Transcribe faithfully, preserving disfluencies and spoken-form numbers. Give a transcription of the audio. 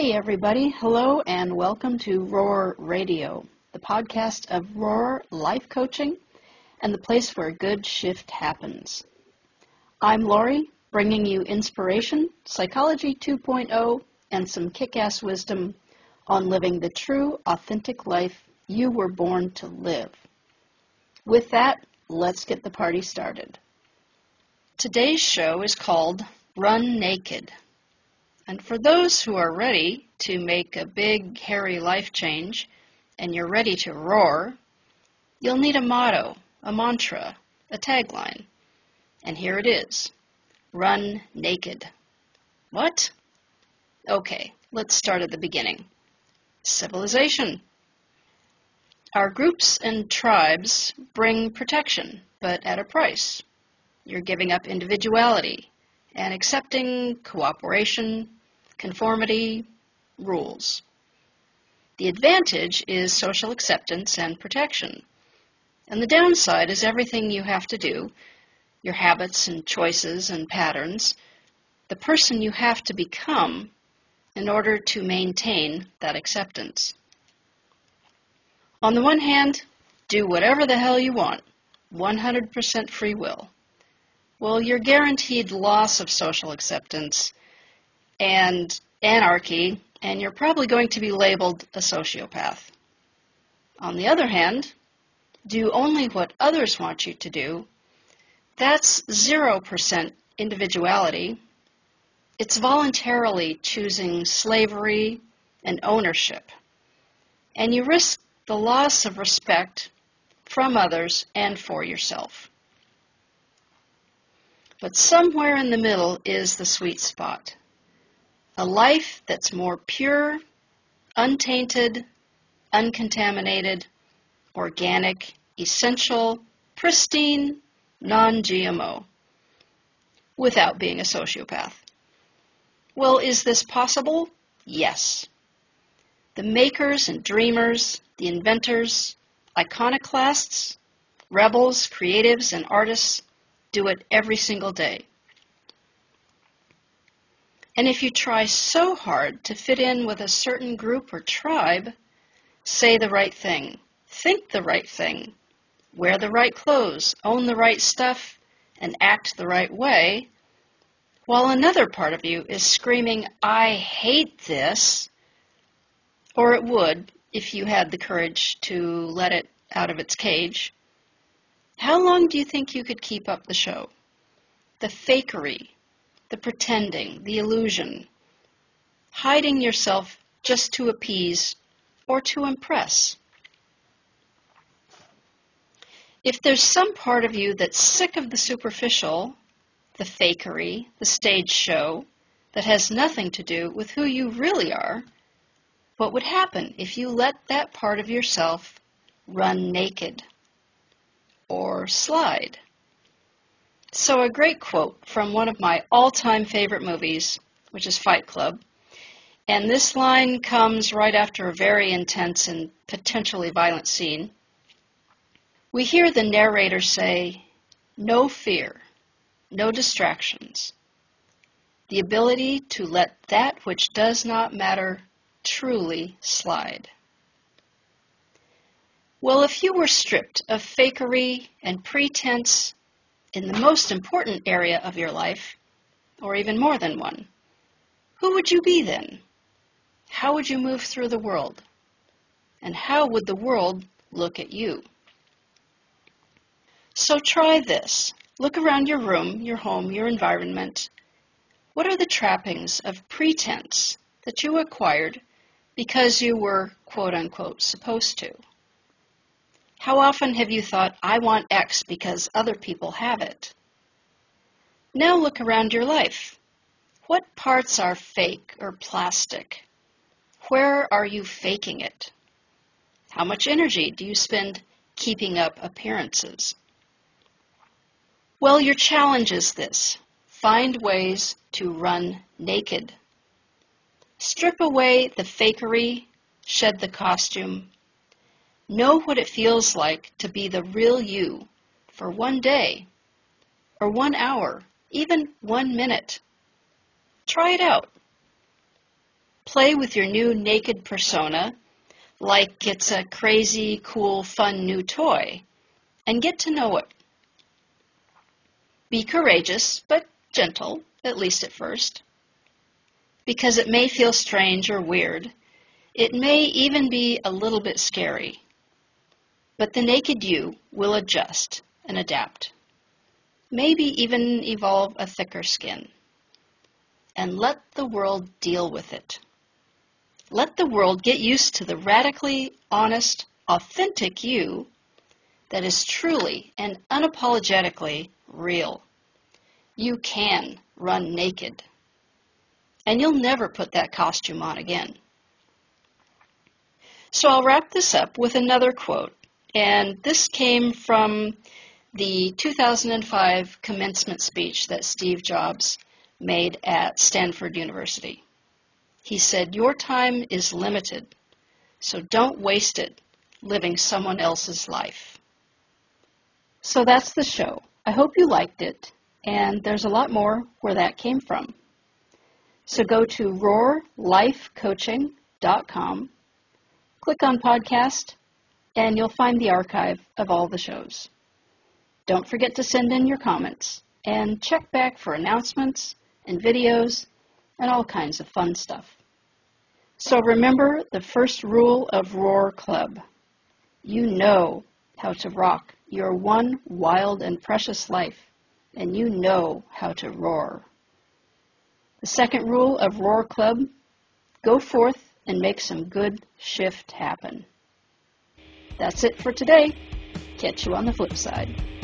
Hey everybody, hello and welcome to Roar Radio, the podcast of Roar Life Coaching and the place where good shift happens. I'm Lori, bringing you inspiration, Psychology two point oh, and some kick-ass wisdom on living the true, authentic life you were born to live. With that, let's get the party started. Today's show is called Run Naked. And for those who are ready to make a big, hairy life change, and you're ready to roar, you'll need a motto, a mantra, a tagline. And here it is. Run naked. What? Okay, let's start at the beginning. Civilization. Our groups and tribes bring protection, but at a price. You're giving up individuality and accepting cooperation, conformity, rules. The advantage is social acceptance and protection. And the downside is everything you have to do, your habits and choices and patterns, the person you have to become in order to maintain that acceptance. On the one hand, do whatever the hell you want, one hundred percent free will. Well, you're guaranteed loss of social acceptance and anarchy, and you're probably going to be labeled a sociopath. On the other hand, do only what others want you to do. That's zero percent individuality. It's voluntarily choosing slavery and ownership. And you risk the loss of respect from others and for yourself. But somewhere in the middle is the sweet spot. A life that's more pure, untainted, uncontaminated, organic, essential, pristine, non-G M O, without being a sociopath. Well, is this possible? Yes. The makers and dreamers, the inventors, iconoclasts, rebels, creatives, and artists do it every single day. And if you try so hard to fit in with a certain group or tribe, say the right thing, think the right thing, wear the right clothes, own the right stuff, and act the right way, while another part of you is screaming, I hate this, or it would if you had the courage to let it out of its cage. How long do you think you could keep up the show? The fakery, the pretending, the illusion, hiding yourself just to appease or to impress. If there's some part of you that's sick of the superficial, the fakery, the stage show, that has nothing to do with who you really are, what would happen if you let that part of yourself run naked? Or slide. So a great quote from one of my all-time favorite movies, which is Fight Club, and this line comes right after a very intense and potentially violent scene. We hear the narrator say, no fear, no distractions, the ability to let that which does not matter truly slide. Well, if you were stripped of fakery and pretense in the most important area of your life, or even more than one, who would you be then? How would you move through the world? And how would the world look at you? So try this. Look around your room, your home, your environment. What are the trappings of pretense that you acquired because you were, quote unquote, supposed to? How often have you thought, I want X because other people have it? Now look around your life. What parts are fake or plastic? Where are you faking it? How much energy do you spend keeping up appearances? Well, your challenge is this. Find ways to run naked. Strip away the fakery, shed the costume. Know what it feels like to be the real you for one day, or one hour, even one minute. Try it out. Play with your new naked persona like it's a crazy, cool, fun new toy, and get to know it. Be courageous, but gentle, at least at first, because it may feel strange or weird. It may even be a little bit scary, but the naked you will adjust and adapt, maybe even evolve a thicker skin, and let the world deal with it. Let the world get used to the radically honest, authentic you that is truly and unapologetically real. You can run naked, and you'll never put that costume on again. So I'll wrap this up with another quote, and this came from the two thousand five commencement speech that Steve Jobs made at Stanford University. He said, "Your time is limited, so don't waste it living someone else's life." So that's the show. I hope you liked it, and there's a lot more where that came from. So go to roar life coaching dot com, click on podcast, and you'll find the archive of all the shows. Don't forget to send in your comments, and check back for announcements and videos and all kinds of fun stuff. So remember the first rule of Roar Club. You know how to rock your one wild and precious life, and you know how to roar. The second rule of Roar Club, go forth and make some good shift happen. That's it for today. Catch you on the flip side.